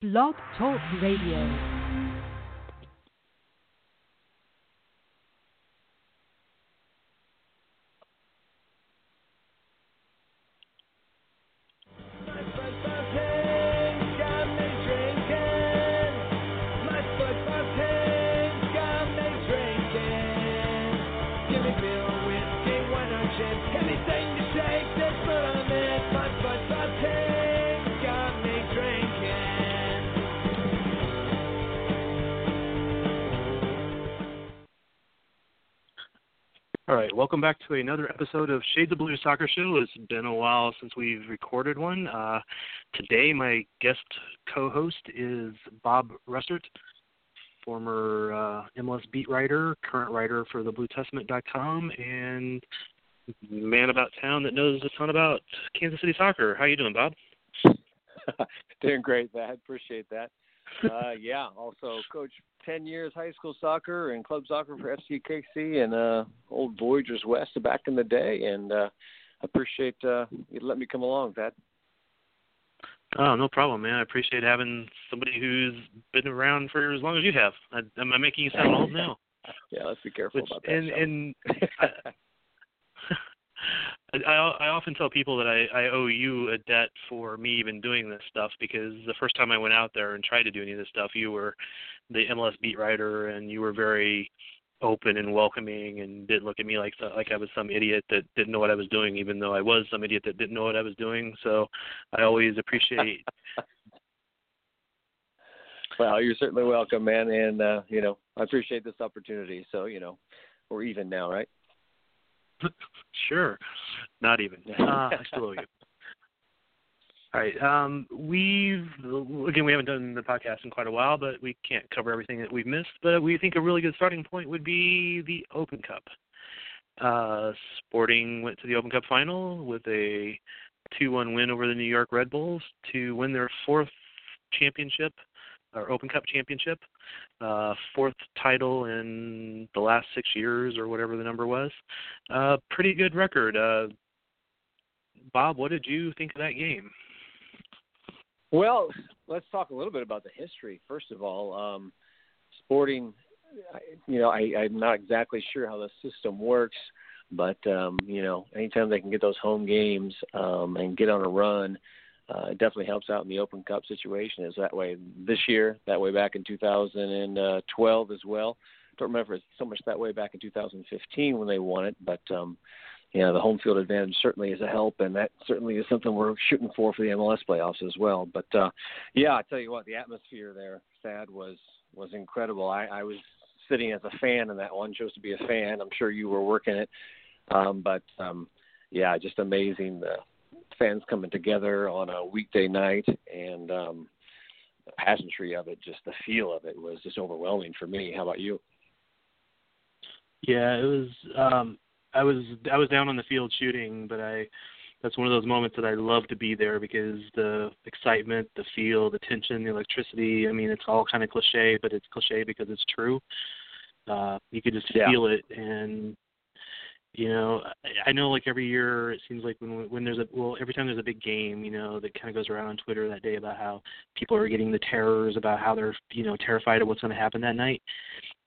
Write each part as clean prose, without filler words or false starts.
Blog Talk Radio. All right, welcome back to another episode of Shades of Blue Soccer Show. It's been a while since we've recorded one. Today, my guest co-host is Bob Rusert, former MLS beat writer, current writer for thebluetestament.com, and man about town that knows a ton about Kansas City soccer. How you doing, Bob? Doing great, Dad. Appreciate that. Also coach 10 years high school soccer and club soccer for FCKC and old Voyagers West back in the day, and appreciate you letting me come along, Dad. Oh, no problem, man. I appreciate having somebody who's been around for as long as you have. Am I making you sound old now? Yeah, let's be careful about that. And I often tell people that I owe you a debt for me even doing this stuff, because the first time I went out there and tried to do any of this stuff, you were the MLS beat writer, and you were very open and welcoming and didn't look at me like I was some idiot that didn't know what I was doing, even though I was some idiot that didn't know what I was doing. So I always appreciate. Well, you're certainly welcome, man. And, I appreciate this opportunity. So, we're even now, right? Sure. Not even. I still owe you. All right. We haven't done the podcast in quite a while, but we can't cover everything that we've missed. But we think a really good starting point would be the Open Cup. Sporting went to the Open Cup final with a 2-1 win over the New York Red Bulls to win their fourth championship, or Open Cup championship, fourth title in the last 6 years or whatever the number was. Pretty good record. Bob, what did you think of that game? Well, let's talk a little bit about the history. First of all, Sporting, I'm not exactly sure how the system works, but, anytime they can get those home games and get on a run, it definitely helps out in the Open Cup situation. Is that way this year, that way back in 2012 as well. I don't remember if it's so much that way back in 2015 when they won it, but the home field advantage certainly is a help, and that certainly is something we're shooting for the MLS playoffs as well. But I tell you what, the atmosphere there, Thad, was incredible. I was sitting as a fan in that one, chose to be a fan. I'm sure you were working it, just amazing. The fans coming together on a weekday night, and the pageantry of it, just the feel of it was just overwhelming for me. How about you? Yeah, it was, I was down on the field shooting, but that's one of those moments that I love to be there, because the excitement, the feel, the tension, the electricity, I mean, it's all kind of cliche, but it's cliche because it's true. You could just feel it. And I know, like, every year it seems like when there's every time there's a big game, that kind of goes around on Twitter that day about how people are getting the terrors about how they're, terrified of what's going to happen that night.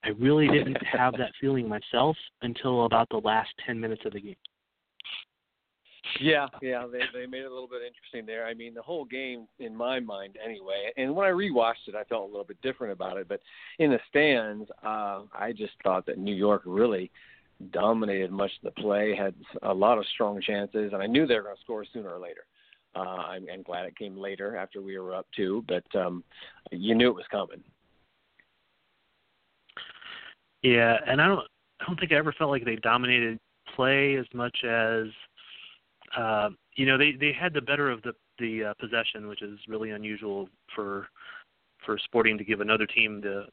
I really didn't have that feeling myself until about the last 10 minutes of the game. Yeah, they made it a little bit interesting there. I mean, the whole game, in my mind anyway, and when I rewatched it, I felt a little bit different about it. But in the stands, I just thought that New York really dominated much of the play, had a lot of strong chances, and I knew they were going to score sooner or later. I'm glad it came later after we were up 2, but you knew it was coming. Yeah, and I don't think I ever felt like they dominated play as much as they had the better of the possession, which is really unusual for for Sporting to give another team the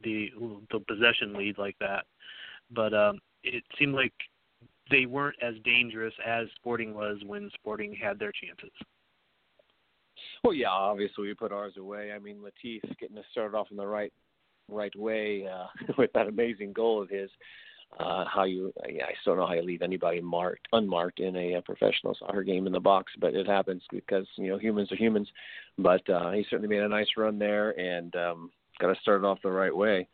possession lead like that. But it seemed like they weren't as dangerous as Sporting was when Sporting had their chances. Well, yeah, obviously we put ours away. I mean, Latif getting us started off in the right way with that amazing goal of his. I still don't know how you leave anybody unmarked in a professional soccer game in the box, but it happens because, you know, humans are humans. But he certainly made a nice run there and got us started off the right way.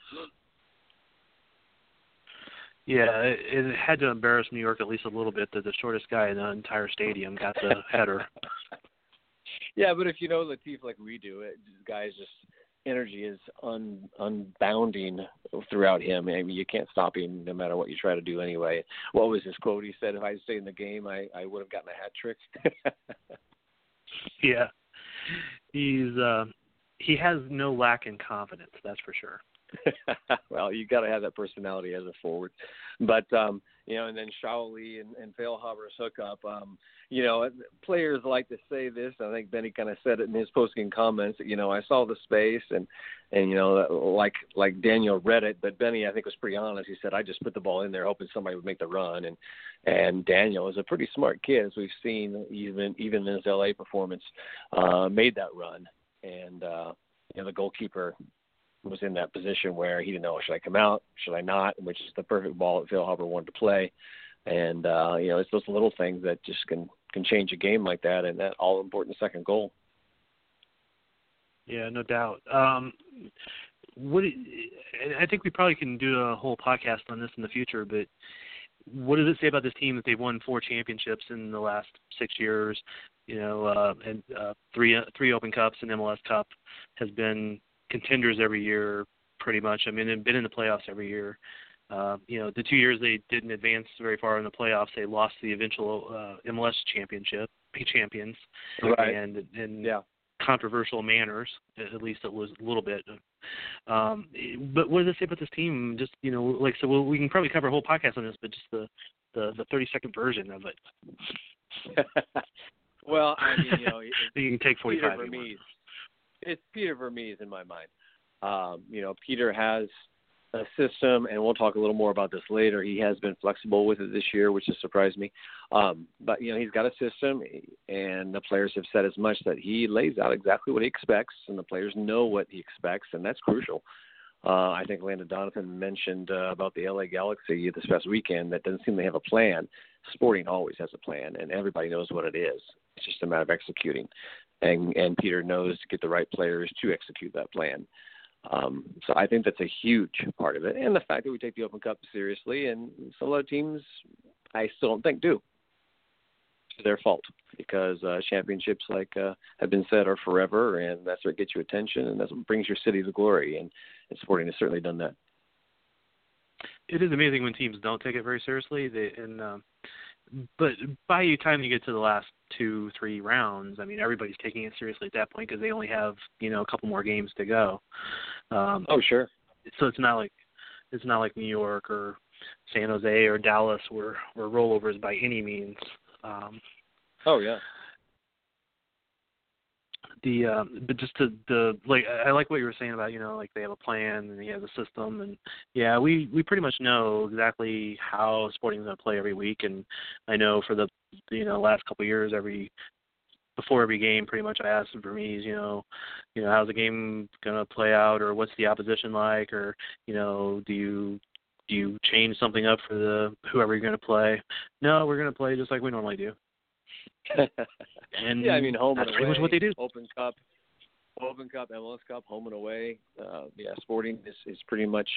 Yeah, it had to embarrass New York at least a little bit that the shortest guy in the entire stadium got the header. Yeah, but if you know Latif like we do, guys just energy is unbounding throughout him. I mean, you can't stop him no matter what you try to do anyway. What was his quote? He said, if I stayed in the game, I would have gotten a hat trick. Yeah. He has no lack in confidence, that's for sure. Well, you got to have that personality as a forward. But, you know, and then Salloi and Failhaber's hookup. You know, players like to say this. I think Benny kind of said it in his post-game comments. You know, I saw the space and you know, like Daniel read it. But Benny, I think, was pretty honest. He said, I just put the ball in there hoping somebody would make the run. And Daniel is a pretty smart kid, as we've seen even in his L.A. performance, made that run. And, you know, the goalkeeper – was in that position where he didn't know, should I come out, should I not, which is the perfect ball that Failhaber wanted to play. And, you know, it's those little things that just can change a game like that, and that all-important second goal. Yeah, no doubt. I think we probably can do a whole podcast on this in the future, but what does it say about this team that they've won 4 championships in the last 6 years, you know, and three Open Cups and MLS Cup, has been contenders every year, pretty much. I mean, they've been in the playoffs every year. You know, the 2 years they didn't advance very far in the playoffs, they lost the eventual MLS champions, right, and in controversial manners, at least it was a little bit. But what does it say about this team? Just, you know, like, so we can probably cover a whole podcast on this, but just the 30-second version of it. Well, I mean, you know, you can take 45. It's Peter Vermes in my mind. You know, Peter has a system, and we'll talk a little more about this later. He has been flexible with it this year, which has surprised me. But, you know, he's got a system, and the players have said as much that he lays out exactly what he expects, and the players know what he expects, and that's crucial. I think Landon Donovan mentioned about the L.A. Galaxy this past weekend that doesn't seem to have a plan. Sporting always has a plan, and everybody knows what it is. It's just a matter of executing. And Peter knows to get the right players to execute that plan. So I think that's a huge part of it. And the fact that we take the Open Cup seriously, and some of the teams I still don't think do. It's their fault because championships, like have been said, are forever, and that's what gets you attention, and that's what brings your city to glory. And Sporting has certainly done that. It is amazing when teams don't take it very seriously. But by the time you get to the last 2-3 rounds, I mean, everybody's taking it seriously at that point because they only have, you know, a couple more games to go. Oh, sure. So it's not like New York or San Jose or Dallas were rollovers by any means. Oh yeah. But just I like what you were saying about, you know, like they have a plan and he has a system, and yeah, we pretty much know exactly how Sporting's going to play every week. And I know for the, you know, last couple of years, before every game, pretty much I asked Vermes, you know, how's the game going to play out, or what's the opposition like, or, you know, do you change something up for whoever you're going to play? No, we're going to play just like we normally do. And yeah, I mean, home and away. That's pretty much what they do. Open Cup, MLS Cup, home and away. Yeah, Sporting is pretty much,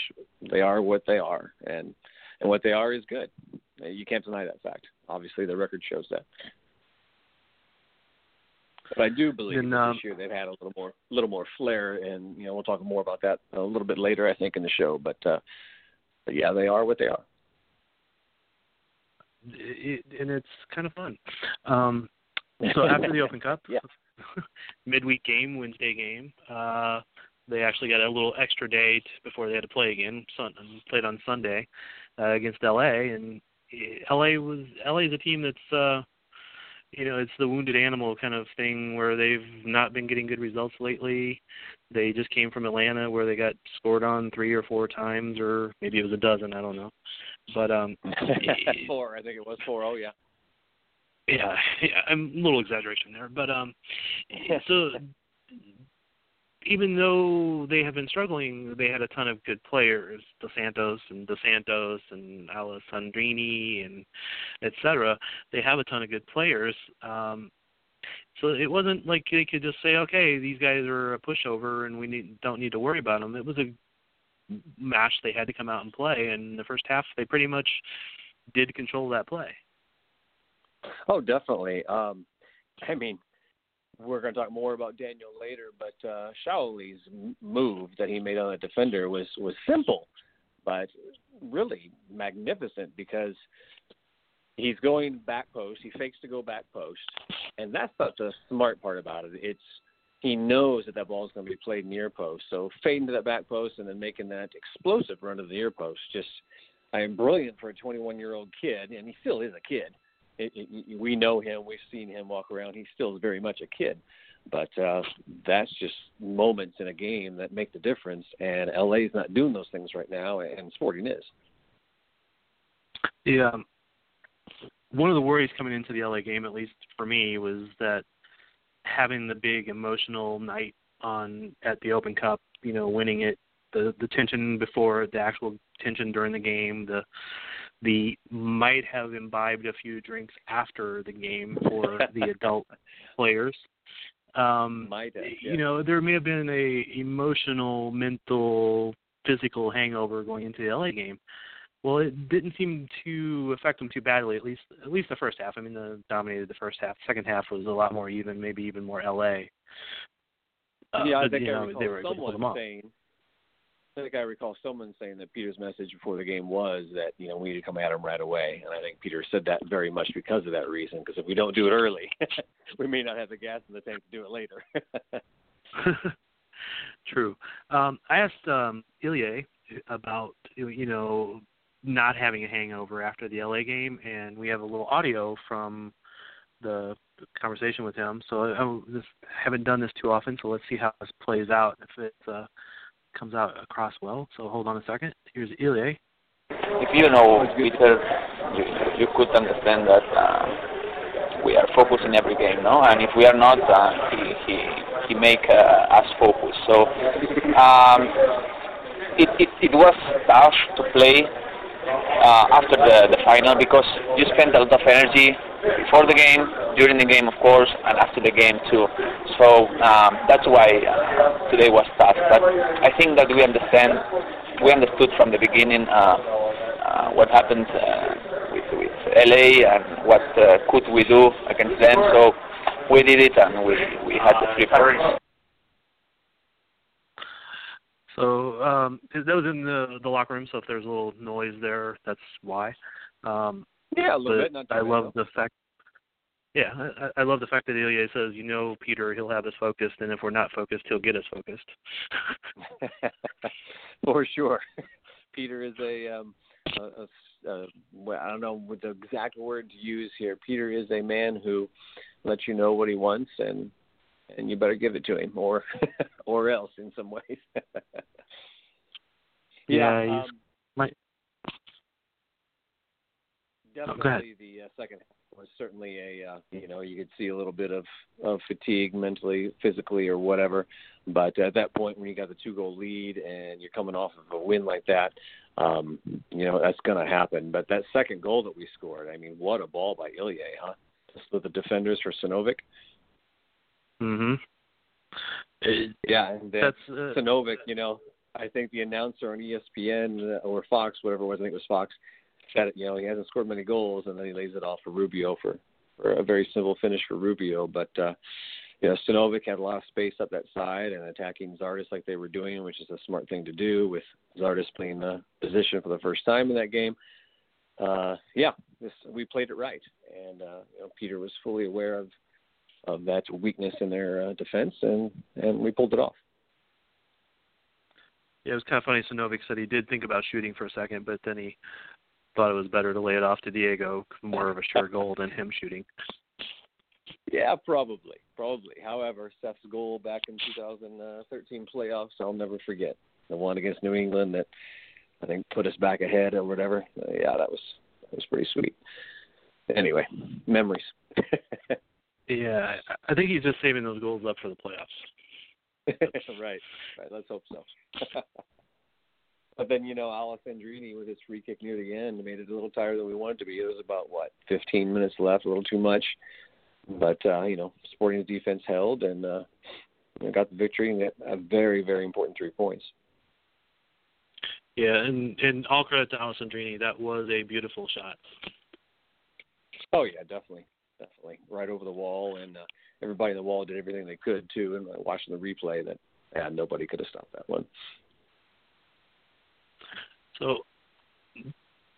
they are what they are, and what they are is good. You can't deny that fact. Obviously, the record shows that. But I do believe this year they've had a little more flair, and you know, we'll talk more about that a little bit later, I think, in the show. But yeah, they are what they are. And it's kind of fun. So after the Open Cup, yeah. Midweek game, Wednesday game, they actually got a little extra day before they had to play again. Played on Sunday against L.A. And L.A. is a team that's, you know, it's the wounded animal kind of thing where they've not been getting good results lately. They just came from Atlanta where they got scored on 3 or 4 times, or maybe it was a dozen. I don't know. But four, I think it was 4. Oh, yeah. Yeah, I'm a little exaggeration there. But so even though they have been struggling, they had a ton of good players, DeSantos and Alessandrini and et cetera. They have a ton of good players. So it wasn't like they could just say, okay, these guys are a pushover and we don't need to worry about them. It was a match they had to come out and play, and in the first half they pretty much did control that play. Oh, definitely. I mean, we're going to talk more about Daniel later, but Salloi move that he made on the defender was simple, but really magnificent, because he's going back post. He fakes to go back post, and that's not the smart part about it. It's he knows that ball is going to be played near post, so fading to that back post and then making that explosive run to the near post. Just, I am brilliant for a 21-year-old kid, and he still is a kid. We know him. We've seen him walk around. He still is very much a kid. But that's just moments in a game that make the difference, and L.A.'s not doing those things right now, and Sporting is. Yeah. One of the worries coming into the L.A. game, at least for me, was that having the big emotional night at the Open Cup, you know, winning it, the tension before, the actual tension during the game, the might have imbibed a few drinks after the game for the adult players. Might have, yeah. You know, there may have been a emotional, mental, physical hangover going into the L.A. game. Well, it didn't seem to affect them too badly, at least the first half. I mean, they dominated the first half. Second half was a lot more even, maybe even more L.A. Yeah, I think I recall someone saying that Peter's message before the game was that, you know, we need to come at him right away. And I think Peter said that very much because of that reason, because if we don't do it early, we may not have the gas in the tank to do it later. True. I asked Ilie about, you know, not having a hangover after the LA game, and we have a little audio from the conversation with him. So I haven't done this too often, so let's see how this plays out, if it comes out across well. So hold on a second. Here's Ilie. If you know Peter, you could understand that we are focused in every game, no? And if we are not, he make us focus. So it was tough to play after the final, because you spent a lot of energy before the game, during the game, of course, and after the game too. So that's why today was tough. But I think that we understood from the beginning what happened with LA and what could we do against them. So we did it, and we had the 3 points. So that was in the locker room. So if there's a little noise there, that's why. Yeah, a little bit. Not I love the fact that Ilie says, you know, Peter, he'll have us focused, and if we're not focused, he'll get us focused. For sure. Peter is well, I don't know what the exact word to use here. Peter is a man who lets you know what he wants, and you better give it to him, or else in some ways. Yeah. Definitely, the second half was certainly you could see a little bit of fatigue mentally, physically, or whatever. But at that point, when you got the 2-goal lead and you're coming off of a win like that, that's going to happen. But that second goal that we scored, I mean, what a ball by Ilie, huh? To split the defenders for Sinovic. Mm-hmm. Yeah, and then Sinovic, I think the announcer on ESPN or Fox, whatever it was, I think it was Fox, said, he hasn't scored many goals, and then he lays it off for Rubio for a very simple finish for Rubio. But, Sinovic had a lot of space up that side and attacking Zardes like they were doing, which is a smart thing to do with Zardes playing the position for the first time in that game. We played it right. And, Peter was fully aware of that weakness in their defense, and we pulled it off. Yeah, it was kind of funny. Sinovic said he did think about shooting for a second, but then he thought it was better to lay it off to Diego, more of a sure goal than him shooting. Yeah, probably. However, Seth's goal back in 2013 playoffs, I'll never forget. The one against New England that I think put us back ahead or whatever. Yeah, that was pretty sweet. Anyway, memories. Yeah, I think he's just saving those goals up for the playoffs. Right. Let's hope so. But then, Alessandrini with his free kick near the end made it a little tighter than we wanted to be. It was about, 15 minutes left, a little too much. But, Sporting's defense held and got the victory and got a very, very important 3 points. Yeah, and all credit to Alessandrini. That was a beautiful shot. Oh, yeah, definitely. Right over the wall, and everybody in the wall did everything they could, too. And watching the replay, nobody could have stopped that one. So,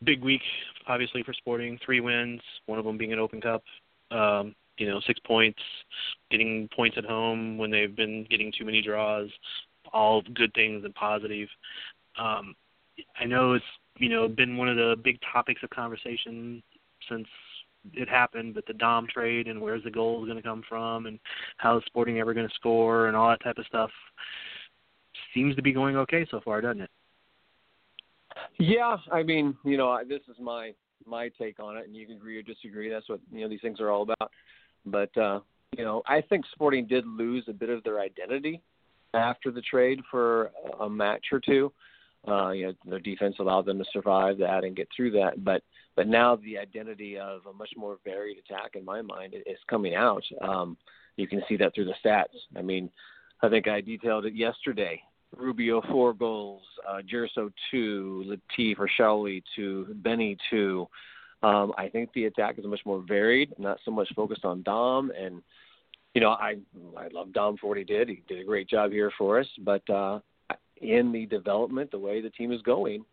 big week, obviously, for Sporting. 3 wins, one of them being an Open Cup. 6 points, getting points at home when they've been getting too many draws. All good things and positive. I know it's, been one of the big topics of conversation since it happened, but the Dom trade and where's the goal going to come from and how is Sporting ever going to score and all that type of stuff seems to be going okay so far, doesn't it? Yeah, I mean, this is my take on it, and you can agree or disagree. That's what, these things are all about. But, I think Sporting did lose a bit of their identity after the trade for a match or two. Their defense allowed them to survive that and get through that. But now the identity of a much more varied attack, in my mind, is coming out. You can see that through the stats. I mean, I think I detailed it yesterday. Rubio 4 goals, Gerso 2, Latif or Salloi 2, Benny 2. I think the attack is much more varied, not so much focused on Dom. And I love Dom for what he did. He did a great job here for us. But in the development, the way the team is going,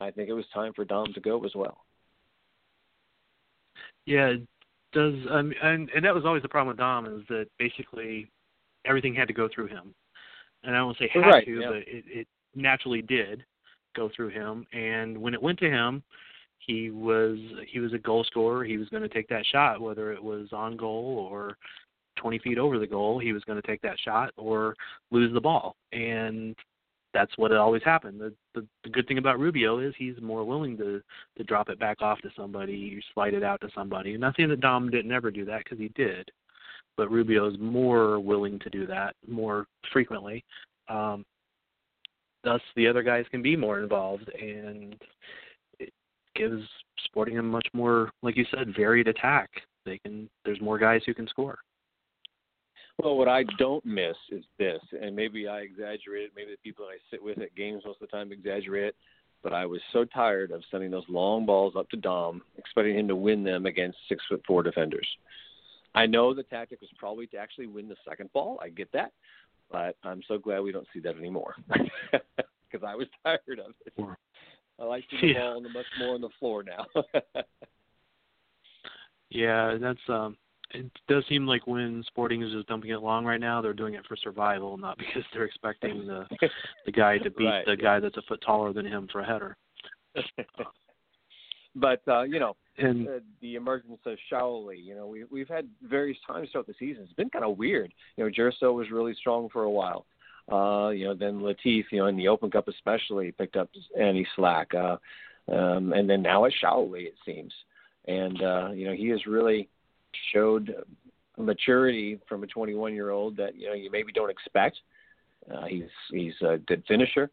I think it was time for Dom to go as well. Yeah, it does. And that was always the problem with Dom is that basically everything had to go through him. And I won't say had right, to, yeah. But it naturally did go through him. And when it went to him, he was a goal scorer. He was going to take that shot, whether it was on goal or 20 feet over the goal. He was going to take that shot or lose the ball. And that's what it always happened. The good thing about Rubio is he's more willing to drop it back off to somebody, slide it out to somebody. And not saying that Dom didn't ever do that because he did. But Rubio is more willing to do that more frequently. Thus, the other guys can be more involved, and it gives Sporting a much more, like you said, varied attack. There's more guys who can score. Well, what I don't miss is this, and maybe I exaggerate it. Maybe the people that I sit with at games most of the time exaggerate it. But I was so tired of sending those long balls up to Dom, expecting him to win them against 6'4" defenders. I know the tactic was probably to actually win the second ball. I get that. But I'm so glad we don't see that anymore because I was tired of it. I like to see the ball much more on the floor now. Yeah, that's it does seem like when Sporting is just dumping it long right now, they're doing it for survival, not because they're expecting the guy to beat right, the guy that's a foot taller than him for a header. But, and the emergence of Salloi, we've had various times throughout the season. It's been kind of weird. Gerso was really strong for a while. Then Latif, in the Open Cup especially, picked up any slack. And then now it's Salloi, it seems. And, he has really showed maturity from a 21-year-old that, you maybe don't expect. He's a good finisher.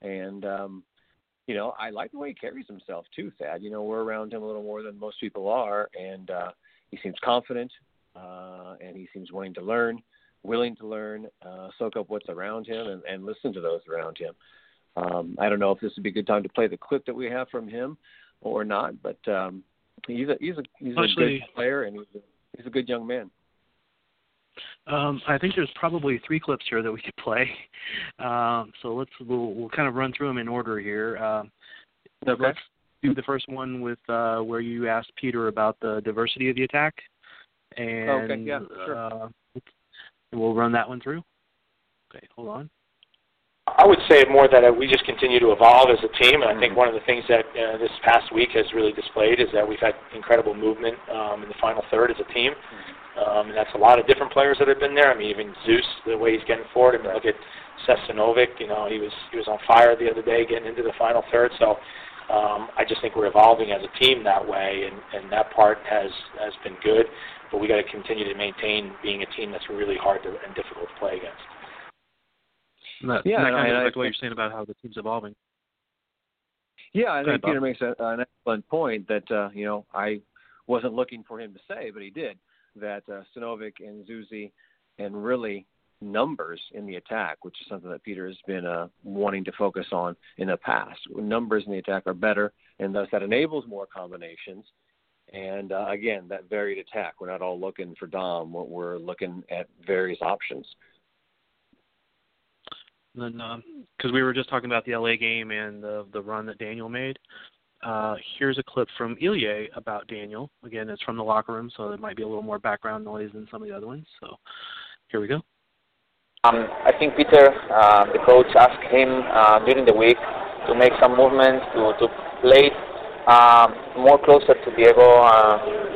And, I like the way he carries himself, too, Thad. We're around him a little more than most people are, and he seems confident, and he seems willing to learn, soak up what's around him, and listen to those around him. I don't know if this would be a good time to play the clip that we have from him or not, but he's a good player, and he's a good young man. I think there's probably 3 clips here that we could play. So we'll kind of run through them in order here. Let's do the first one with where you asked Peter about the diversity of the attack. And, okay, yeah, sure. We'll run that one through. Okay, hold on. I would say more that we just continue to evolve as a team, and I think one of the things that this past week has really displayed is that we've had incredible movement in the final third as a team. Mm-hmm. And that's a lot of different players that have been there. I mean, even Zeus, the way he's getting forward. I mean, look at Sinovic. You know, he was on fire the other day, getting into the final third. So I just think we're evolving as a team that way, and that part has been good. But we got to continue to maintain being a team that's really hard to, and difficult to play against. I like what you're saying about how the team's evolving. Yeah, I think Peter makes an excellent point that I wasn't looking for him to say, but he did. That Sinovic and Zusi and really numbers in the attack, which is something that Peter has been wanting to focus on in the past. Numbers in the attack are better, and thus that enables more combinations. And, again, that varied attack. We're not all looking for Dom. We're looking at various options. And because we were just talking about the L.A. game and the run that Daniel made, here's a clip from Ilie about Daniel. Again, it's from the locker room, so there might be a little more background noise than some of the other ones. So here we go. I think Peter, the coach, asked him during the week to make some movements, to play more closer to Diego,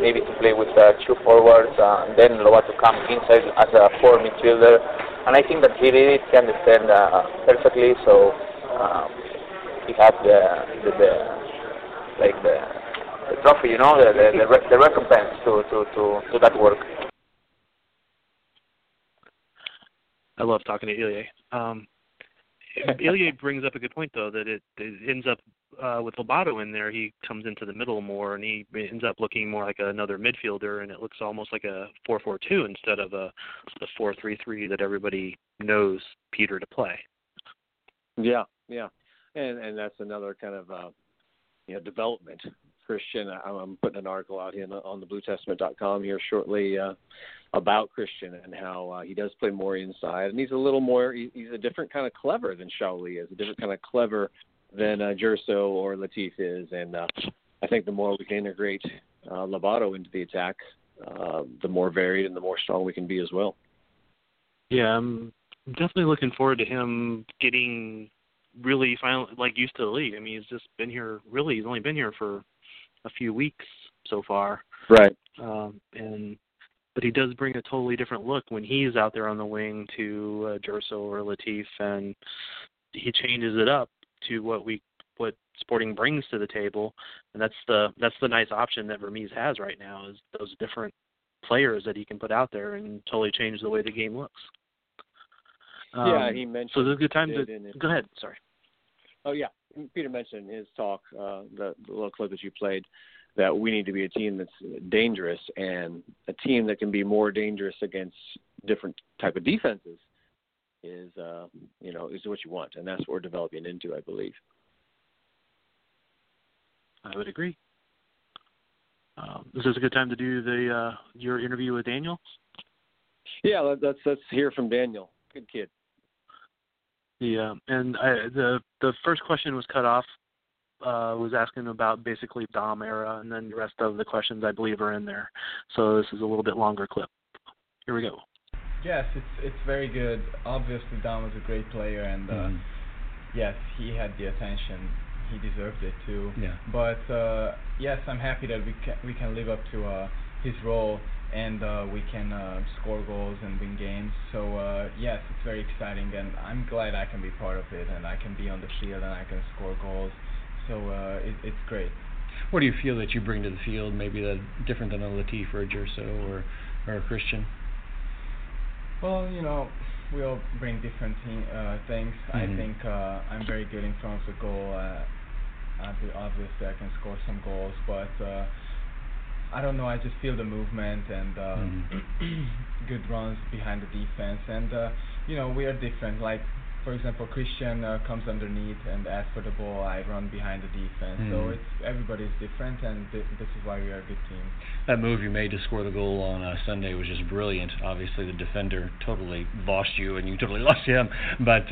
maybe to play with two forwards, and then Lobato come inside as a four midfielder. And I think that he really can understand perfectly, so he had the trophy, the recompense to that work. I love talking to Ilie. Ilie brings up a good point, though, that it ends up with Lobato in there. He comes into the middle more, and he ends up looking more like another midfielder, and it looks almost like a 4-4-2 instead of the 4-3-3 that everybody knows Peter to play. Yeah. And that's another kind of... development. Christian, I'm putting an article out here on thebluetestament.com here shortly about Christian and how he does play more inside, and he's a little more. He's a different kind of clever than Salloi is, a different kind of clever than Gerso or Latif is, and I think the more we can integrate Lobato into the attack, the more varied and the more strong we can be as well. Yeah, I'm definitely looking forward to him getting really finally used to the league. I mean, he's just been here. Really, he's only been here for a few weeks so far. Right. But he does bring a totally different look when he's out there on the wing to Gerso or Latif, and he changes it up to what Sporting brings to the table, and that's the nice option that Vermes has right now is those different players that he can put out there and totally change the way the game looks. He mentioned. So there's a good time to go ahead. Sorry. Oh, yeah. Peter mentioned in his talk, the little clip that you played, that we need to be a team that's dangerous and a team that can be more dangerous against different type of defenses is what you want. And that's what we're developing into, I believe. I would agree. Is this a good time to do your interview with Daniel? Yeah, let's hear from Daniel. Good kid. Yeah, and the first question was cut off, was asking about basically Dom era, and then the rest of the questions, I believe, are in there. So this is a little bit longer clip. Here we go. Yes, it's very good. Obviously, Dom was a great player, and yes, he had the attention. He deserved it, too. Yeah. But, yes, I'm happy that we can live up to his role, and we can score goals and win games. So, yes, it's very exciting, and I'm glad I can be part of it, and I can be on the field, and I can score goals. So it's great. What do you feel that you bring to the field, maybe that's different than a Latif or a Gerso or a Christian? Well, we all bring different things. Mm-hmm. I think I'm very good in front of the goal. Obviously, I can score some goals, but... I don't know, I just feel the movement and good runs behind the defense. And, we are different. Like, for example, Christian comes underneath and asks for the ball. I run behind the defense. Mm-hmm. So everybody's different, and this is why we are a good team. That move you made to score the goal on Sunday was just brilliant. Obviously, the defender totally lost you, and you totally lost him. But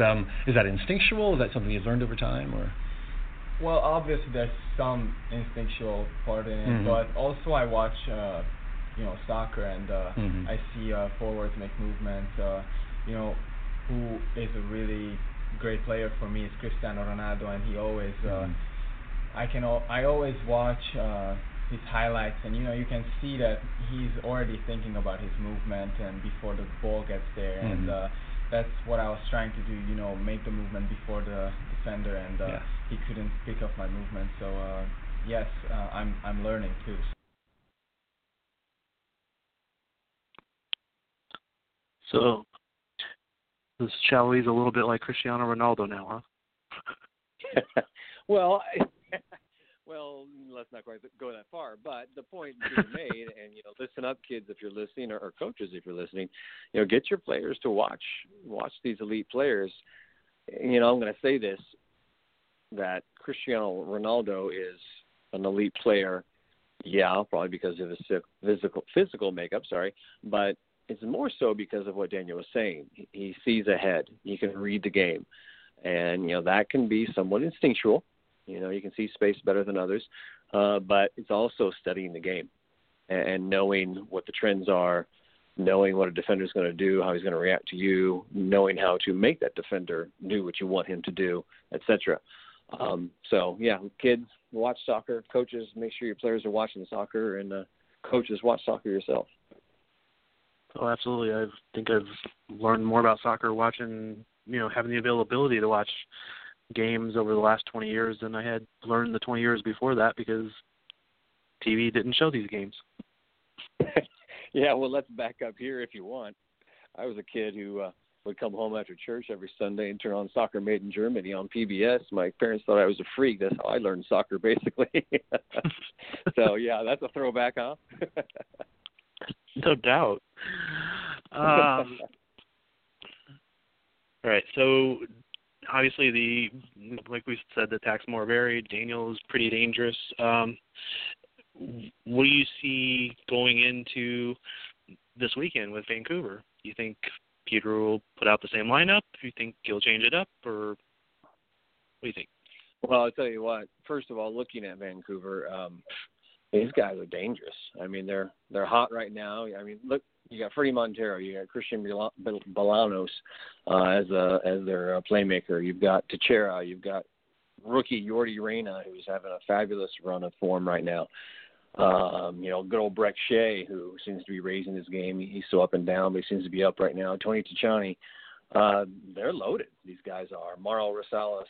is that instinctual? Is that something you've learned over time? Or? Well, obviously there's some instinctual part in it, but also I watch, soccer, and I see forwards make movements. Who is a really great player for me is Cristiano Ronaldo, and he always, I always watch his highlights, and you can see that he's already thinking about his movement and before the ball gets there, and that's what I was trying to do, make the movement before the defender, and he couldn't pick up my movement. So I'm learning too. So this Salloi's a little bit like Cristiano Ronaldo now, huh? Well, let's not quite go that far, but the point being made, and listen up, kids, if you're listening, or coaches, if you're listening, get your players to watch these elite players. I'm going to say this, that Cristiano Ronaldo is an elite player, probably because of his physical makeup, but it's more so because of what Daniel was saying. He sees ahead. He can read the game, and that can be somewhat instinctual. You can see space better than others, but it's also studying the game and knowing what the trends are, knowing what a defender's going to do, how he's going to react to you, knowing how to make that defender do what you want him to do, etc. Kids, watch soccer. Coaches, make sure your players are watching soccer, and coaches, watch soccer yourself. Oh, absolutely. I think I've learned more about soccer watching, having the availability to watch games over the last 20 years than I had learned the 20 years before that, because TV didn't show these games. Let's back up here if you want. I was a kid who would come home after church every Sunday and turn on Soccer Made in Germany on PBS. My parents thought I was a freak. That's how I learned soccer, basically. So, that's a throwback, huh? No doubt. All right, so obviously, like we said, the attack's more varied. Daniel is pretty dangerous. What do you see going into this weekend with Vancouver? Do you think Peter will put out the same lineup? Do you think he'll change it up? Or what do you think? Well, I'll tell you what. First of all, looking at Vancouver, these guys are dangerous. They're hot right now. Look. You got Freddie Montero. You got Christian Bolaños as their playmaker. You've got Teixeira. You've got rookie Jordi Reyna, who's having a fabulous run of form right now. Good old Breck Shea, who seems to be raising his game. He's so up and down, but he seems to be up right now. Tony Ticciani. They're loaded. These guys are. Mauro Rosales,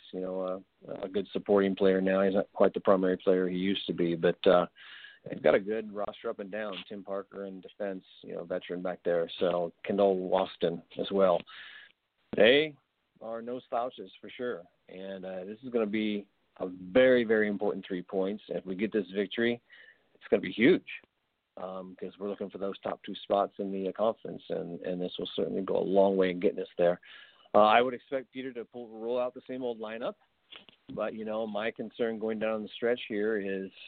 a good supporting player now. He's not quite the primary player he used to be, but they've got a good roster up and down. Tim Parker in defense, veteran back there. So Kendall Waston as well. They are no slouches for sure. And this is going to be a very, very important 3 points. If we get this victory, it's going to be huge because we're looking for those top two spots in the conference. And this will certainly go a long way in getting us there. I would expect Peter to roll out the same old lineup. But, my concern going down the stretch here is –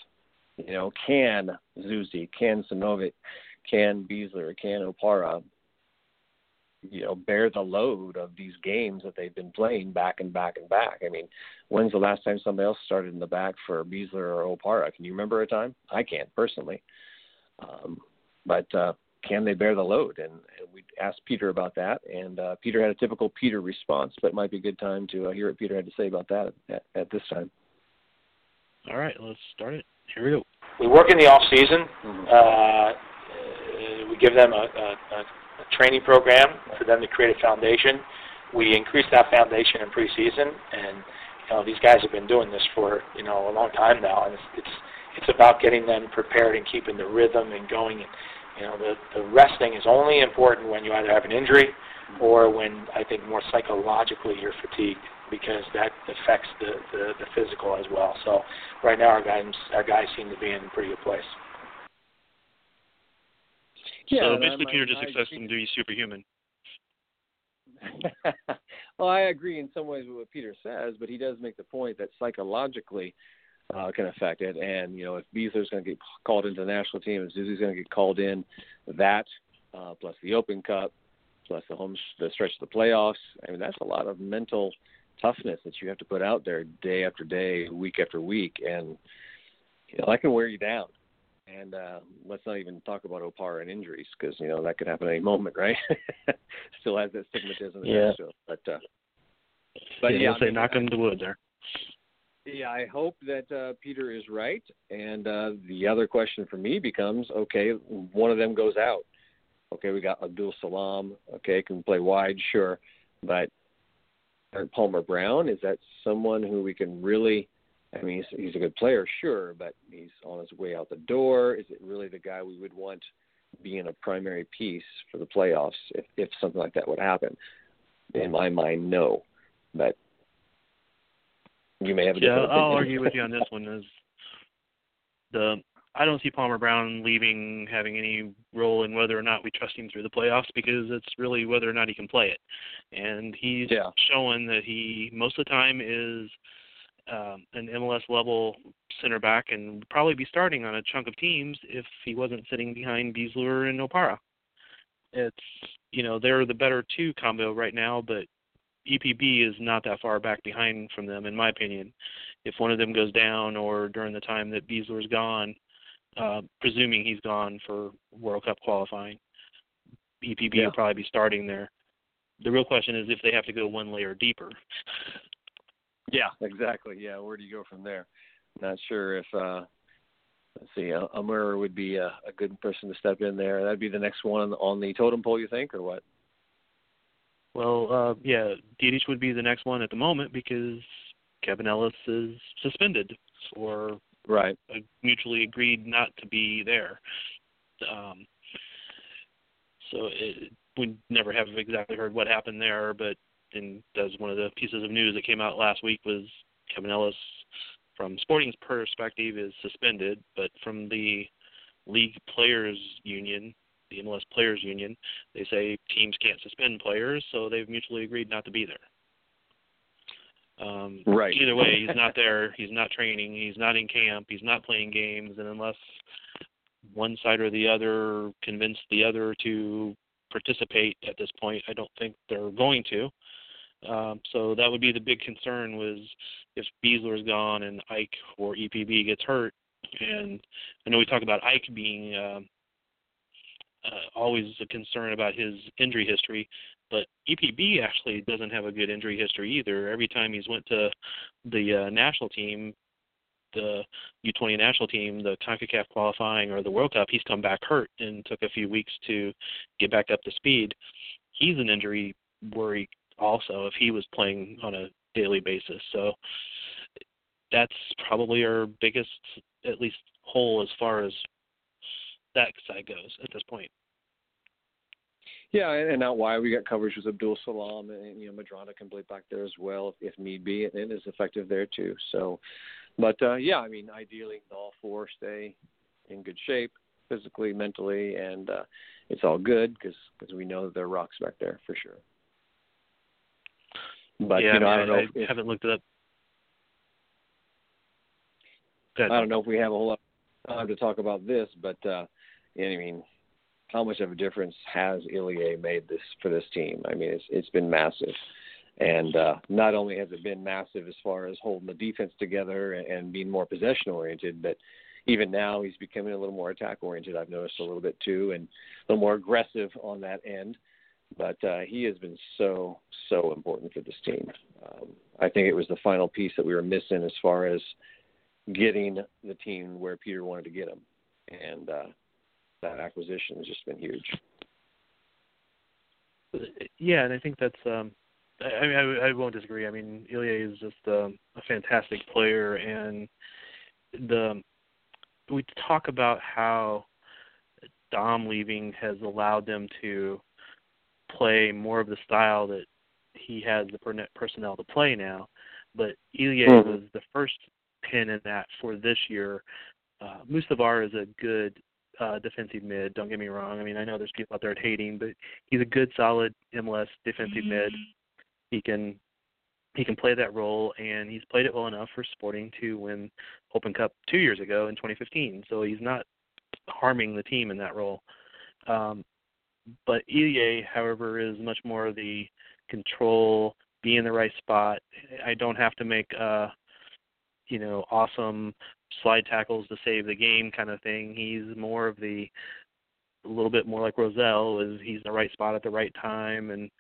can Zusi, can Sinovic, can Besler, can Opara, bear the load of these games that they've been playing back and back and back? When's the last time somebody else started in the back for Besler or Opara? Can you remember a time? I can't, personally. But can they bear the load? And we asked Peter about that, and Peter had a typical Peter response, but it might be a good time to hear what Peter had to say about that at this time. All right, let's start it. Here we go. We work in the off season. We give them a training program for them to create a foundation. We increase that foundation in preseason, and these guys have been doing this for a long time now, and it's about getting them prepared and keeping the rhythm and going. And, the resting is only important when you either have an injury or when I think more psychologically you're fatigued, because that affects the physical as well. So right now our guys seem to be in a pretty good place. So basically Peter just expects them to be superhuman. Well, I agree in some ways with what Peter says, but he does make the point that psychologically can affect it. And, if Besler's going to get called into the national team and Zuzi's going to get called in, that plus the Open Cup, plus the stretch of the playoffs. That's a lot of mental toughness that you have to put out there day after day, week after week, and that can wear you down. And let's not even talk about Opara and injuries, because that could happen at any moment, right? Still has that stigmatism. Yeah. But knocking the wood there. Yeah, I hope that Peter is right. And the other question for me becomes, okay, one of them goes out. Okay, we got Abdul Salam. Okay, can play wide, sure. But Palmer Brown, is that someone who we can really – I mean, he's a good player, sure, but he's on his way out the door. Is it really the guy we would want being a primary piece for the playoffs if something like that would happen? In my mind, no. But you may have a different opinion. I'll argue with you on this one. I don't see Palmer Brown leaving, having any role in whether or not we trust him through the playoffs, because it's really whether or not he can play it. And he's showing that he, most of the time, is an MLS-level center back and would probably be starting on a chunk of teams if he wasn't sitting behind Besler and Opara. It's, you know, they're the better two combo right now, but EPB is not that far back behind from them, in my opinion. If one of them goes down or during the time that Besler's gone, presuming he's gone for World Cup qualifying, EPB will probably be starting there. The real question is if they have to go one layer deeper. Yeah, exactly. Yeah, where do you go from there? Not sure if, let's see, Amir would be a good person to step in there. That'd be the next one on the totem pole, you think, or what? Well, Didich would be the next one at the moment because Kevin Ellis is suspended for mutually agreed not to be there. So we never have exactly heard what happened there, but that was one of the pieces of news that came out last week was Kevin Ellis, from Sporting's perspective, is suspended, but from the League Players Union, the MLS Players Union, they say teams can't suspend players, so they've mutually agreed not to be there. Either way, he's not there. He's not training. He's not in camp. He's not playing games. And unless one side or the other convinced the other to participate at this point, I don't think they're going to. So that would be the big concern was if Besler is gone and Ike or EPB gets hurt. And I know we talk about Ike being always a concern about his injury history, but EPB actually doesn't have a good injury history either. Every time he's went to the national team, the U20 national team, the CONCACAF qualifying or the World Cup, he's come back hurt and took a few weeks to get back up to speed. He's an injury worry also if he was playing on a daily basis. So that's probably our biggest, at least, hole as far as that side goes at this point. Yeah, and now why we got coverage with Abdul Salam, and you know Madrona can play back there as well if need be, and is effective there too. So, but I mean, ideally all four stay in good shape physically, mentally, and it's all good because we know that they're rocks back there for sure. But yeah, you know, I haven't looked it up. I don't know if we have a whole lot of time to talk about this, but I mean, how much of a difference has Ilie made this for this team? I mean, it's been massive, and not only has it been massive as far as holding the defense together and being more possession oriented, but even now he's becoming a little more attack oriented. I've noticed a little bit too, and a little more aggressive on that end. But he has been so important for this team. I think it was the final piece that we were missing as far as getting the team where Peter wanted to get them. And that acquisition has just been huge. Yeah, and I think that's I won't disagree. I mean, Ilie is just a fantastic player. And we talk about how Dom leaving has allowed them to play more of the style that he has the personnel to play now, but Ilie was the first pin in that for this year. Mustivar is a good defensive mid, don't get me wrong. I mean, I know there's people out there hating, but he's a good, solid MLS defensive mid. He can play that role, and he's played it well enough for Sporting to win Open Cup 2 years ago in 2015, so he's not harming the team in that role. But Ilie, however, is much more the control, be in the right spot. I don't have to make, awesome slide tackles to save the game kind of thing. He's more of a little bit more like Roselle, he's in the right spot at the right time and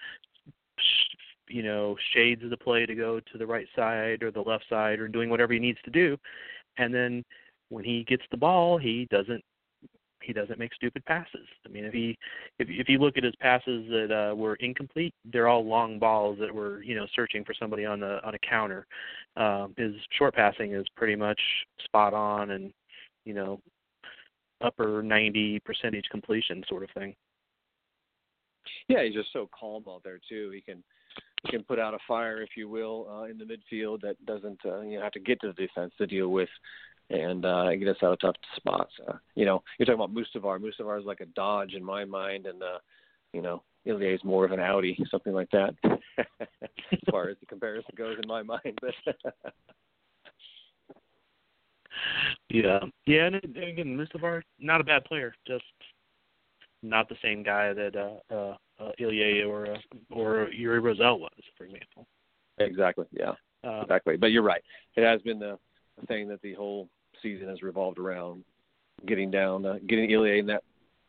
you know, shades of the play to go to the right side or the left side or doing whatever he needs to do. And then when he gets the ball, he doesn't make stupid passes. I mean, if you look at his passes that were incomplete, they're all long balls that were, you know, searching for somebody on a counter. His short passing is pretty much spot on and, you know, upper 90% completion sort of thing. Yeah, he's just so calm out there too. He can put out a fire, if you will, in the midfield that doesn't you know, have to get to the defense to deal with. And get us out of tough spots. You know, you're talking about Mustivar. Mustivar is like a Dodge in my mind, and you know, Ilie is more of an Audi, something like that, as far as the comparison goes in my mind. But yeah, and again, Mustivar, not a bad player, just not the same guy that Ilie or Yuri Rosell was, for example. Exactly. Yeah. Exactly. But you're right. It has been the thing that the whole season has revolved around, getting down, getting Ilie in that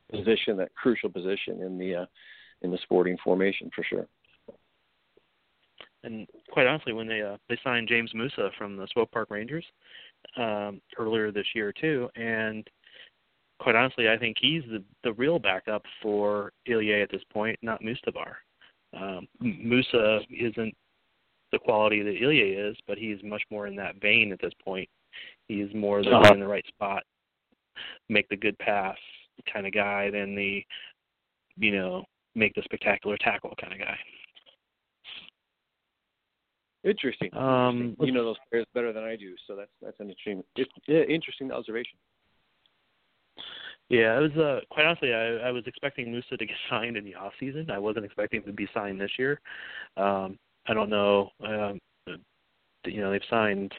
position, that crucial position in the Sporting formation, for sure. And quite honestly, when they signed James Musa from the Swope Park Rangers earlier this year too, and quite honestly, I think he's the real backup for Ilie at this point, not Mustivar. Musa isn't the quality that Ilie is, but he's much more in that vein at this point. He's more the in the right spot, make the good pass kind of guy than the, you know, make the spectacular tackle kind of guy. Interesting. You know those players better than I do, so that's an interesting observation. Yeah, it was quite honestly, I was expecting Musa to get signed in the off season. I wasn't expecting him to be signed this year. I don't know. You know, they've signed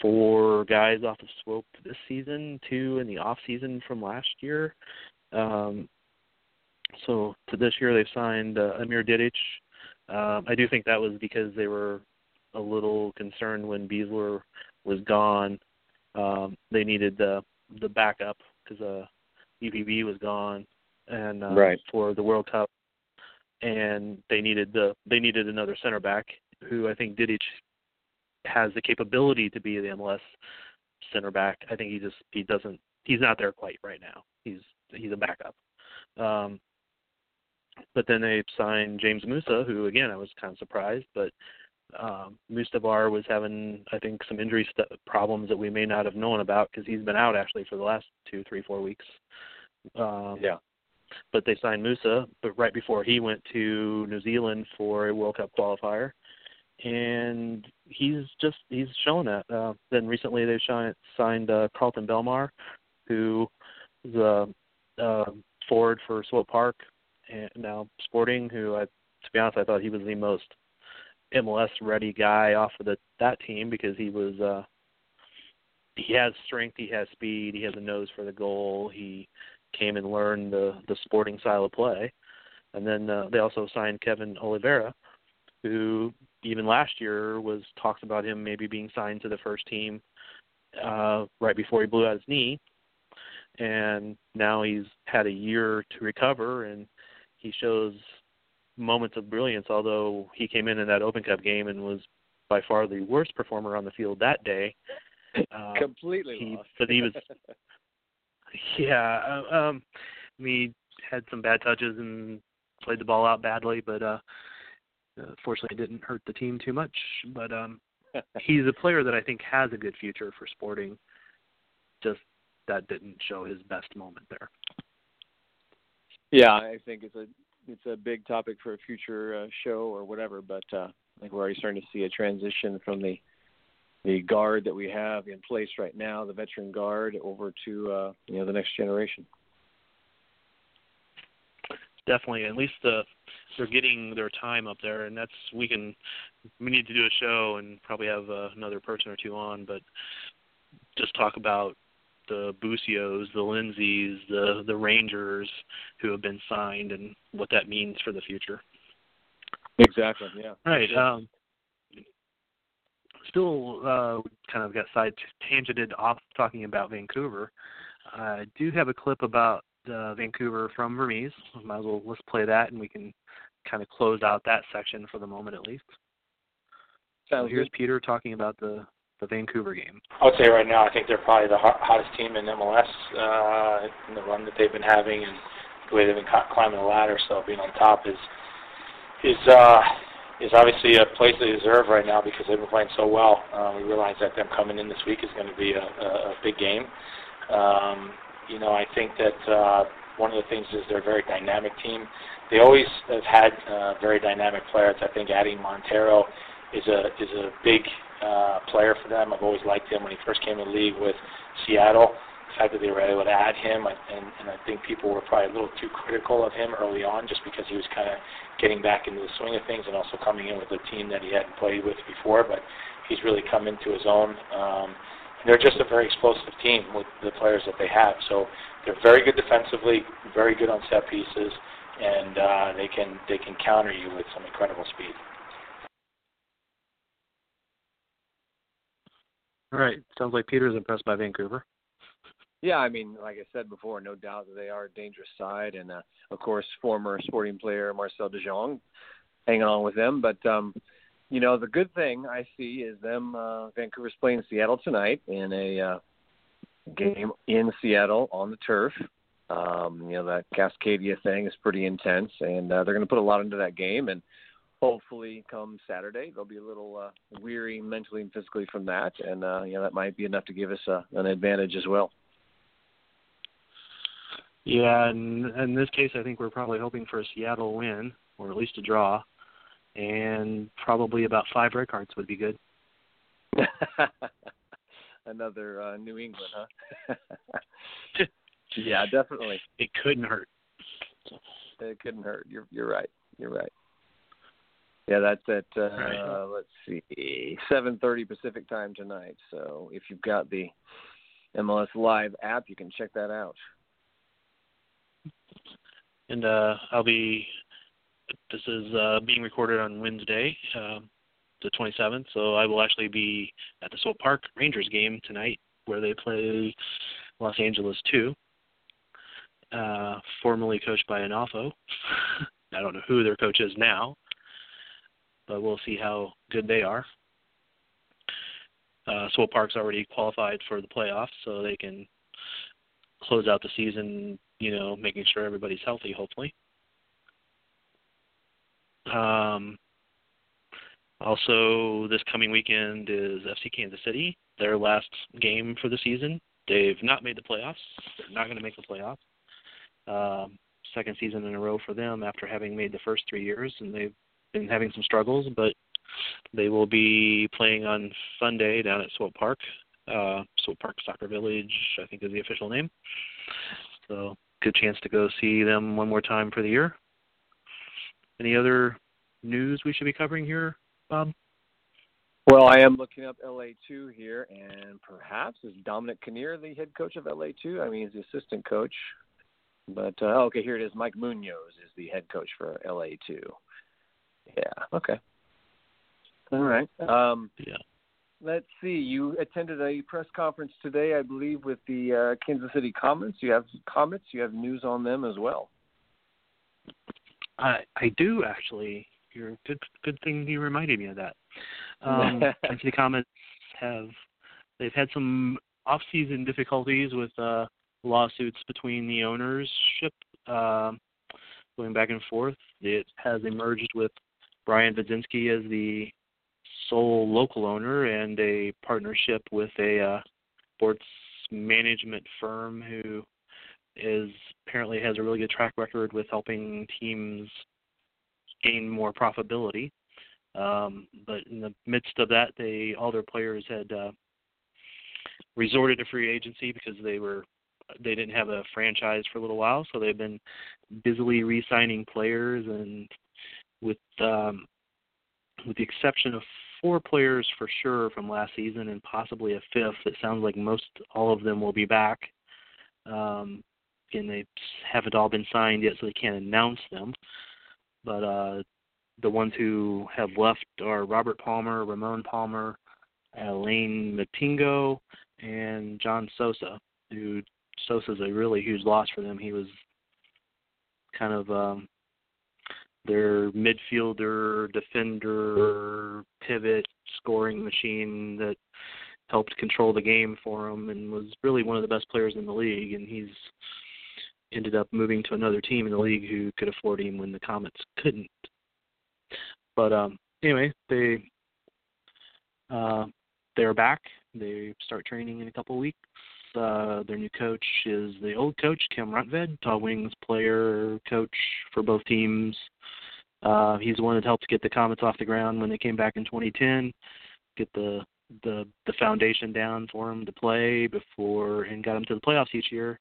4 guys off of Swope this season, 2 in the off season from last year. So to this year, they've signed Amir Didich. I do think that was because they were a little concerned when Besler was gone. They needed the backup because EPB was gone and right. For the World Cup. And they needed another center back, who I think Didich has the capability to be the MLS center back. I think he's not there quite right now. He's a backup. But then they signed James Musa, who again I was kind of surprised, but Mustivar was having I think some injury problems that we may not have known about because he's been out actually for the last 2, 3, 4 weeks. Yeah. But they signed Musa, but right before he went to New Zealand for a World Cup qualifier, and he's shown that. Then recently they signed Carlton Belmar, who is a forward for Swope Park and now Sporting. Who, to be honest, I thought he was the most MLS ready guy off of that team because he was. He has strength, he has speed, he has a nose for the goal, he came and learned the Sporting style of play. And then they also signed Kevin Oliveira, who even last year was talked about him maybe being signed to the first team right before he blew out his knee. And now he's had a year to recover, and he shows moments of brilliance, although he came in that Open Cup game and was by far the worst performer on the field that day. Completely lost. But he was... Yeah, he had some bad touches and played the ball out badly, but fortunately it didn't hurt the team too much. But he's a player that I think has a good future for Sporting, just that didn't show his best moment there. Yeah, I think it's a big topic for a future show or whatever, but I think we're already starting to see a transition from the guard that we have in place right now, the veteran guard, over to you know, the next generation. Definitely, at least they're getting their time up there, and we need to do a show and probably have another person or two on, but just talk about the Busios, the Lindsays, the Rangers who have been signed and what that means for the future. Exactly. Yeah. Right. Still kind of got side-tangented off talking about Vancouver. I do have a clip about Vancouver from Vermes. Might as well let's play that, and we can kind of close out that section for the moment, at least. So here's Peter talking about the Vancouver game. I would say right now I think they're probably the hottest team in MLS in the run that they've been having and the way they've been climbing the ladder. So being on top is obviously a place they deserve right now because they've been playing so well. We realize that them coming in this week is going to be a big game. You know, I think that one of the things is they're a very dynamic team. They always have had very dynamic players. I think adding Montero is a big player for them. I've always liked him when he first came in the league with Seattle. The fact that they were able to add him, and I think people were probably a little too critical of him early on just because he was kind of getting back into the swing of things and also coming in with a team that he hadn't played with before, but he's really come into his own. They're just a very explosive team with the players that they have. So they're very good defensively, very good on set pieces, and they can counter you with some incredible speed. All right. Sounds like Peter's impressed by Vancouver. Yeah, I mean, like I said before, no doubt that they are a dangerous side. And, of course, former Sporting player Marcel De Jong hanging on with them. But, you know, the good thing I see is them, Vancouver's playing Seattle tonight in a game in Seattle on the turf. You know, that Cascadia thing is pretty intense, and they're going to put a lot into that game. And hopefully come Saturday, they'll be a little weary mentally and physically from that. And, you know, that might be enough to give us an advantage as well. Yeah, and in this case, I think we're probably hoping for a Seattle win, or at least a draw. And probably about 5 red cards would be good. Another New England, huh? Yeah, definitely. It couldn't hurt. It couldn't hurt. You're right. You're right. Yeah, that's at, right. Let's see, 7:30 Pacific time tonight. So if you've got the MLS Live app, you can check that out. And I'll be... This is being recorded on Wednesday, the 27th, so I will actually be at the Swope Park Rangers game tonight where they play Los Angeles 2, formerly coached by Anolfo. I don't know who their coach is now, but we'll see how good they are. Swope Park's already qualified for the playoffs, so they can close out the season, you know, making sure everybody's healthy, hopefully. Also, this coming weekend is FC Kansas City, their last game for the season. They've not made the playoffs. They're not going to make the playoffs. Second season in a row for them after having made the first 3 years, and they've been having some struggles, but they will be playing on Sunday down at Swope Park. Swope Park Soccer Village, I think, is the official name. So good chance to go see them one more time for the year. Any other news we should be covering here, Bob? Well, I am looking up LA2 here, and perhaps is Dominic Kinnear the head coach of LA2? I mean, he's the assistant coach. But, okay, here it is. Mike Munoz is the head coach for LA2. Yeah, okay. All right. Yeah. Let's see. You attended a press conference today, I believe, with the Kansas City Comets. You have news on them as well. I do, actually. You're good thing you reminded me of that. The Comets they've had some off-season difficulties with lawsuits between the ownership going back and forth. It has emerged with Brian Vadzinski as the sole local owner and a partnership with a sports management firm who apparently has a really good track record with helping teams gain more profitability. But in the midst of that, all their players had resorted to free agency because they didn't have a franchise for a little while, so they've been busily re-signing players, and with the exception of 4 players for sure from last season and possibly a 5th, it sounds like most all of them will be back. And they haven't all been signed yet, so they can't announce them. But the ones who have left are Robert Palmer, Ramon Palmer, Alain Matingo, and John Sosa, who Sosa's a really huge loss for them. He was kind of their midfielder, defender, pivot, scoring machine that helped control the game for him and was really one of the best players in the league. And he's ended up moving to another team in the league who could afford him when the Comets couldn't. But anyway, they're back. They start training in a couple of weeks. Their new coach is the old coach, Kim Runtved, tall wings player, coach for both teams. He's the one that helped get the Comets off the ground when they came back in 2010, get the foundation down for him to play before and got him to the playoffs each year.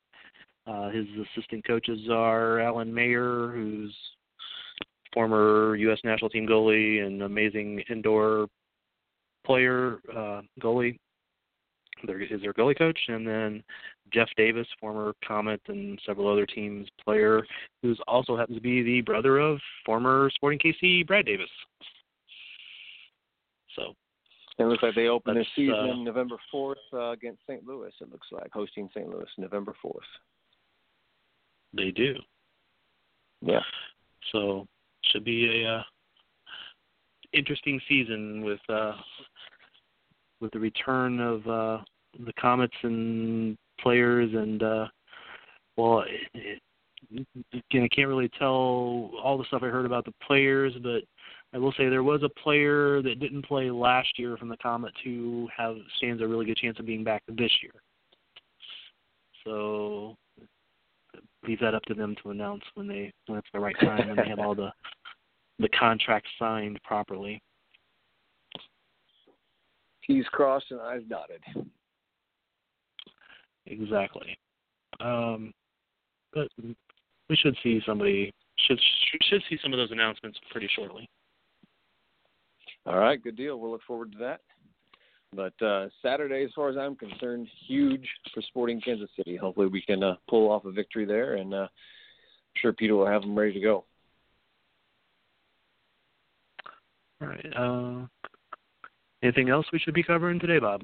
His assistant coaches are Alan Mayer, who's former U.S. national team goalie and amazing indoor player, goalie. Is their goalie coach, and then Jeff Davis, former Comet and several other teams player, who also happens to be the brother of former Sporting KC Brad Davis. So it looks like they open this season November 4th against St. Louis, it looks like, hosting St. Louis November 4th. They do. Yeah. So should be a interesting season with the return of the Comets and players, and well, again, I can't really tell all the stuff I heard about the players, but I will say there was a player that didn't play last year from the Comets who stands a really good chance of being back this year. So leave that up to them to announce when it's the right time, when they have all the contracts signed properly. T's crossed and I's dotted. Exactly. But we should see see some of those announcements pretty shortly. All right, good deal. We'll look forward to that. But Saturday, as far as I'm concerned, huge for Sporting Kansas City. Hopefully we can pull off a victory there, and I'm sure Peter will have them ready to go. All right. Anything else we should be covering today, Bob?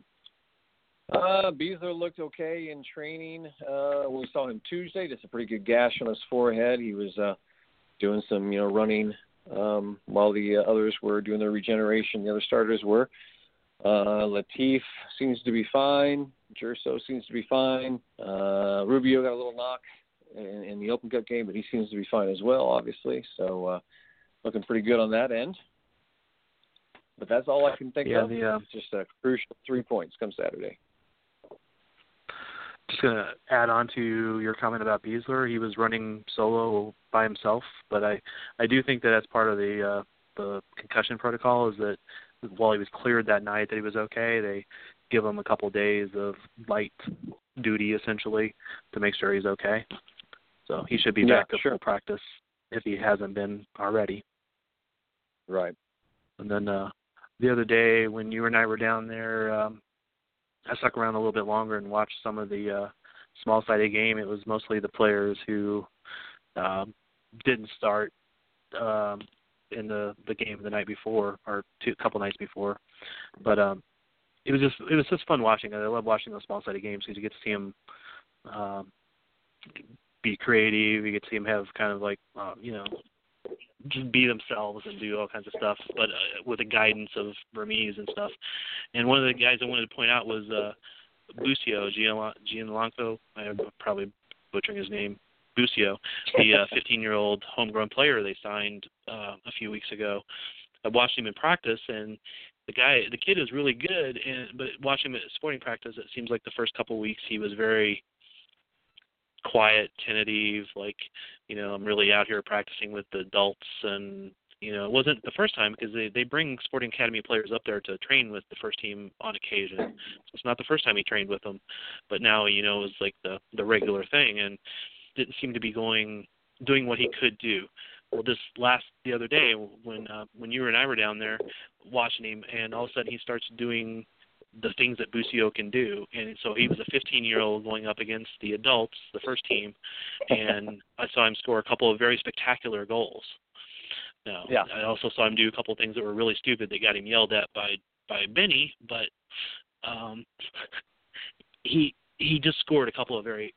Besler looked okay in training. We saw him Tuesday. That's a pretty good gash on his forehead. He was doing some, running while the others were doing their regeneration. The other starters were. Latif seems to be fine. Gerso seems to be fine. Rubio got a little knock in the Open Cup game, but he seems to be fine as well, obviously. So looking pretty good on that end. But that's all I can think of. It's just a crucial 3 points come Saturday. Just going to add on to your comment about Besler. He was running solo by himself, but I do think that that's part of the concussion protocol, is that while he was cleared that night that he was okay, they give him a couple of days of light duty, essentially, to make sure he's okay. So he should be back to full practice if he hasn't been already. Right. And then the other day when you and I were down there, I stuck around a little bit longer and watched some of the small-sided game. It was mostly the players who didn't start in the game the night before, or a couple nights before. But it was just fun watching. I love watching those small-sided games because you get to see them be creative. You get to see them have kind of like, just be themselves and do all kinds of stuff, but with the guidance of Vermes and stuff. And one of the guys I wanted to point out was Busio, Gianluca, I'm probably butchering his name, Busio, the 15-year-old homegrown player they signed a few weeks ago. I watched him in practice, and the kid is really good, but watching him at sporting practice, it seems like the first couple of weeks he was very quiet, tentative, like, I'm really out here practicing with the adults. And, it wasn't the first time, because they bring Sporting Academy players up there to train with the first team on occasion. So it's not the first time he trained with them, but now, it was like the regular thing, and didn't seem to be doing what he could do. Well, the other day when you and I were down there watching him, and all of a sudden he starts doing the things that Busio can do. And so he was a 15-year-old going up against the adults, the first team, and I saw him score a couple of very spectacular goals. Now, yeah. I also saw him do a couple of things that were really stupid that got him yelled at by Benny, but he just scored a couple of very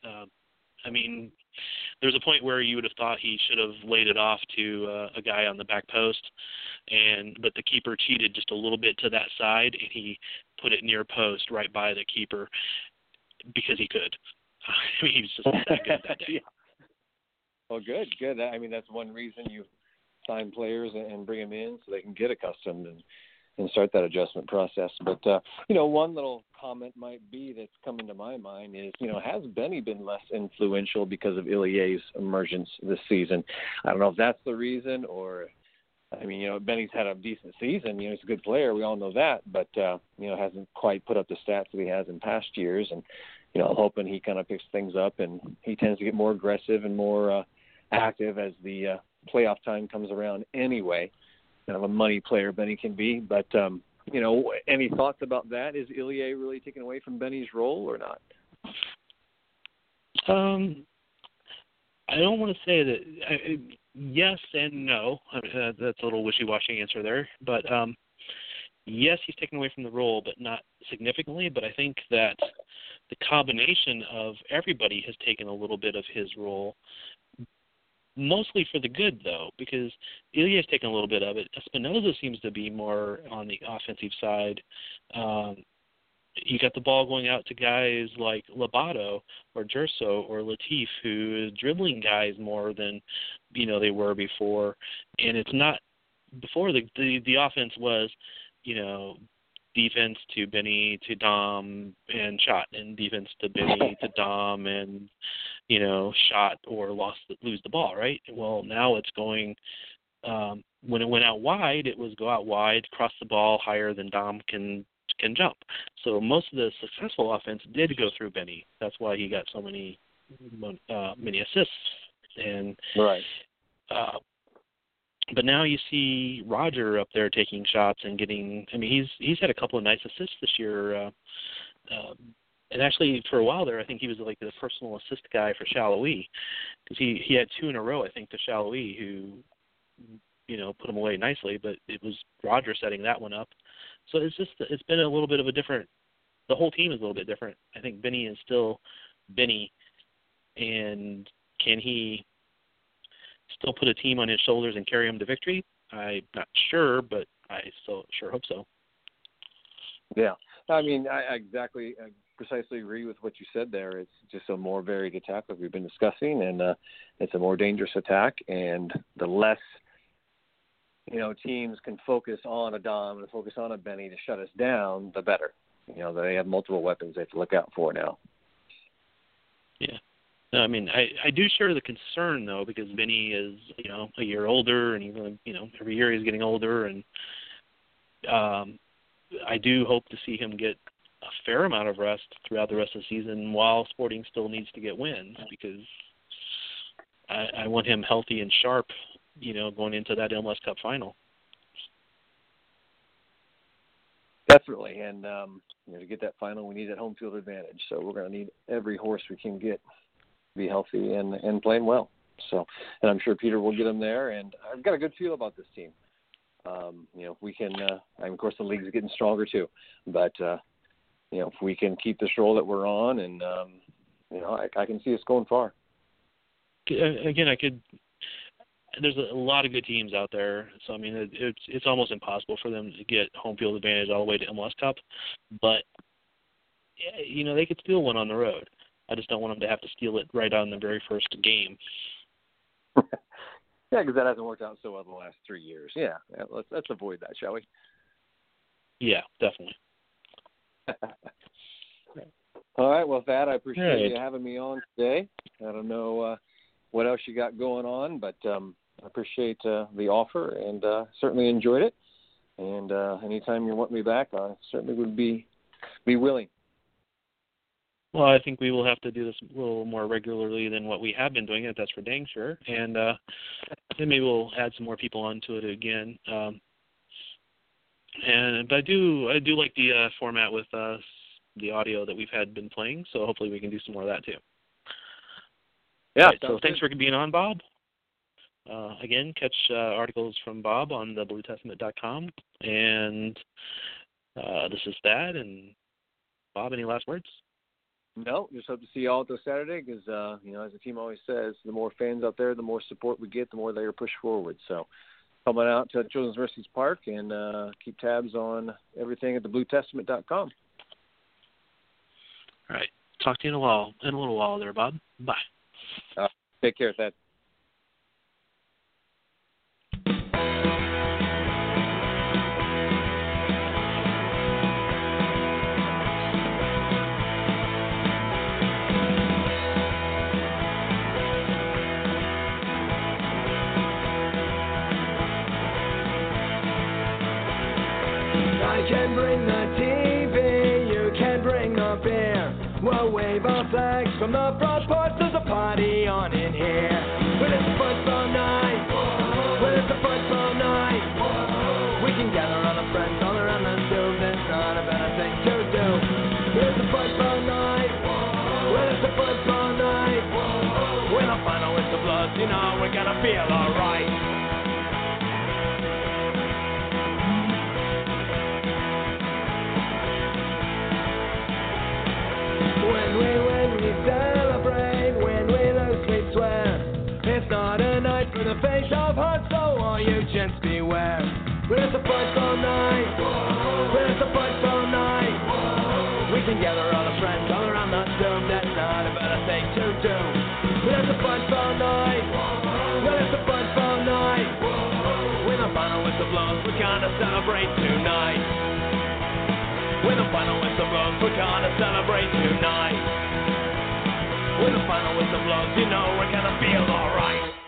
I mean, there's a point where you would have thought he should have laid it off to a guy on the back post, but the keeper cheated just a little bit to that side, and he put it near post right by the keeper because he could. I mean, he was just that good that day. Yeah. Well, good. I mean, that's one reason you sign players and bring them in so they can get accustomed and start that adjustment process. But, one little comment might be that's coming to my mind is, has Benny been less influential because of Ilie's emergence this season? I don't know if that's the reason or, Benny's had a decent season. He's a good player. We all know that. But, hasn't quite put up the stats that he has in past years. And, I'm hoping he kind of picks things up and he tends to get more aggressive and more active as the playoff time comes around anyway. Kind of a money player Benny can be. But, any thoughts about that? Is Ilie really taken away from Benny's role or not? I don't want to say that yes and no. That's a little wishy-washy answer there. But, yes, he's taken away from the role, but not significantly. But I think that the combination of everybody has taken a little bit of his role, mostly for the good, though, because Ilie's taken a little bit of it. Espinoza seems to be more on the offensive side. You got the ball going out to guys like Lobato or Gerso or Latif, who is dribbling guys more than, they were before. And it's not – before the offense was, defense to Benny to Dom and shot, and defense to Benny to Dom and, shot or lose the ball, right? Well, now it's going when it went out wide, it was go out wide, cross the ball higher than Dom can jump. So most of the successful offense did go through Benny. That's why he got so many assists. And right. But now you see Roger up there taking shots and getting. I mean, he's had a couple of nice assists this year. And actually, for a while there, I think he was like the personal assist guy for Salloi, because he had two in a row, I think, to Salloi, who put him away nicely. But it was Roger setting that one up. So it's been a little bit of a different. The whole team is a little bit different. I think Benny is still Benny, and can he still put a team on his shoulders and carry him to victory? I'm not sure, but I still sure hope so. Yeah. I mean, I precisely agree with what you said there. It's just a more varied attack like we've been discussing, and it's a more dangerous attack, and the less teams can focus on a Dom and focus on a Benny to shut us down, the better. They have multiple weapons they have to look out for now. Yeah. No, I mean, I do share the concern, though, because Benny is, a year older, and he's, every year he's getting older, and I do hope to see him get a fair amount of rest throughout the rest of the season while Sporting still needs to get wins, because I want him healthy and sharp, going into that MLS Cup final. Definitely, and to get that final, we need that home field advantage, so we're going to need every horse we can get. Be healthy and playing well. So, and I'm sure Peter will get them there. And I've got a good feel about this team. If we can, of course, the league's getting stronger too. But if we can keep this role that we're on, and I can see us going far. Again, there's a lot of good teams out there. So I mean, it's almost impossible for them to get home field advantage all the way to MLS Cup. But they could steal one on the road. I just don't want them to have to steal it right on the very first game. Yeah, because that hasn't worked out so well the last 3 years. Yeah, let's avoid that, shall we? Yeah, definitely. All right, well, Thad, I appreciate you having me on today. I don't know what else you got going on, but I appreciate the offer and certainly enjoyed it. And anytime you want me back, I certainly would be willing. Well, I think we will have to do this a little more regularly than what we have been doing it. That's for dang sure. And then maybe we'll add some more people onto it again. But I do like the format with the audio that we've been playing. So hopefully we can do some more of that too. Yeah. Right, so thanks for being on, Bob. Again, catch articles from Bob on thebluetestament.com. And this is Thad. And Bob, any last words? No, just hope to see you all this Saturday because, you know, as the team always says, the more fans out there, the more support we get, the more they are pushed forward. So come on out to Children's Mercies Park and keep tabs on everything at thebluetestament.com. All right. Talk to you in a little while there, Bob. Bye. Take care, Thad. I can bring the TV, you can bring the beer. We'll wave our flags from the front porch. There's a party on in here. Well, it's a football night. Whoa. Well, it's a football night. Whoa. We can gather all our friends all around the stove. That's not a better thing to do. Well, it's a football night. Whoa. Well, it's a football night. Whoa. When I final with the Bloods, you know we're gonna feel alright. When we celebrate, when we lose, we swear. It's not a night for the face of hearts, so all you gents beware. Well, it's a football night. Whoa. Well, it's a football night. Whoa. We can gather all our friends all around the room. That's not a better thing to do. Well, it's a football night. Whoa. Well, it's a football night. Whoa. When the final whistle blows, we're gonna celebrate tonight. When the final whistle blows, we're gonna celebrate tonight. When the final whistle blows, you know we're gonna feel alright.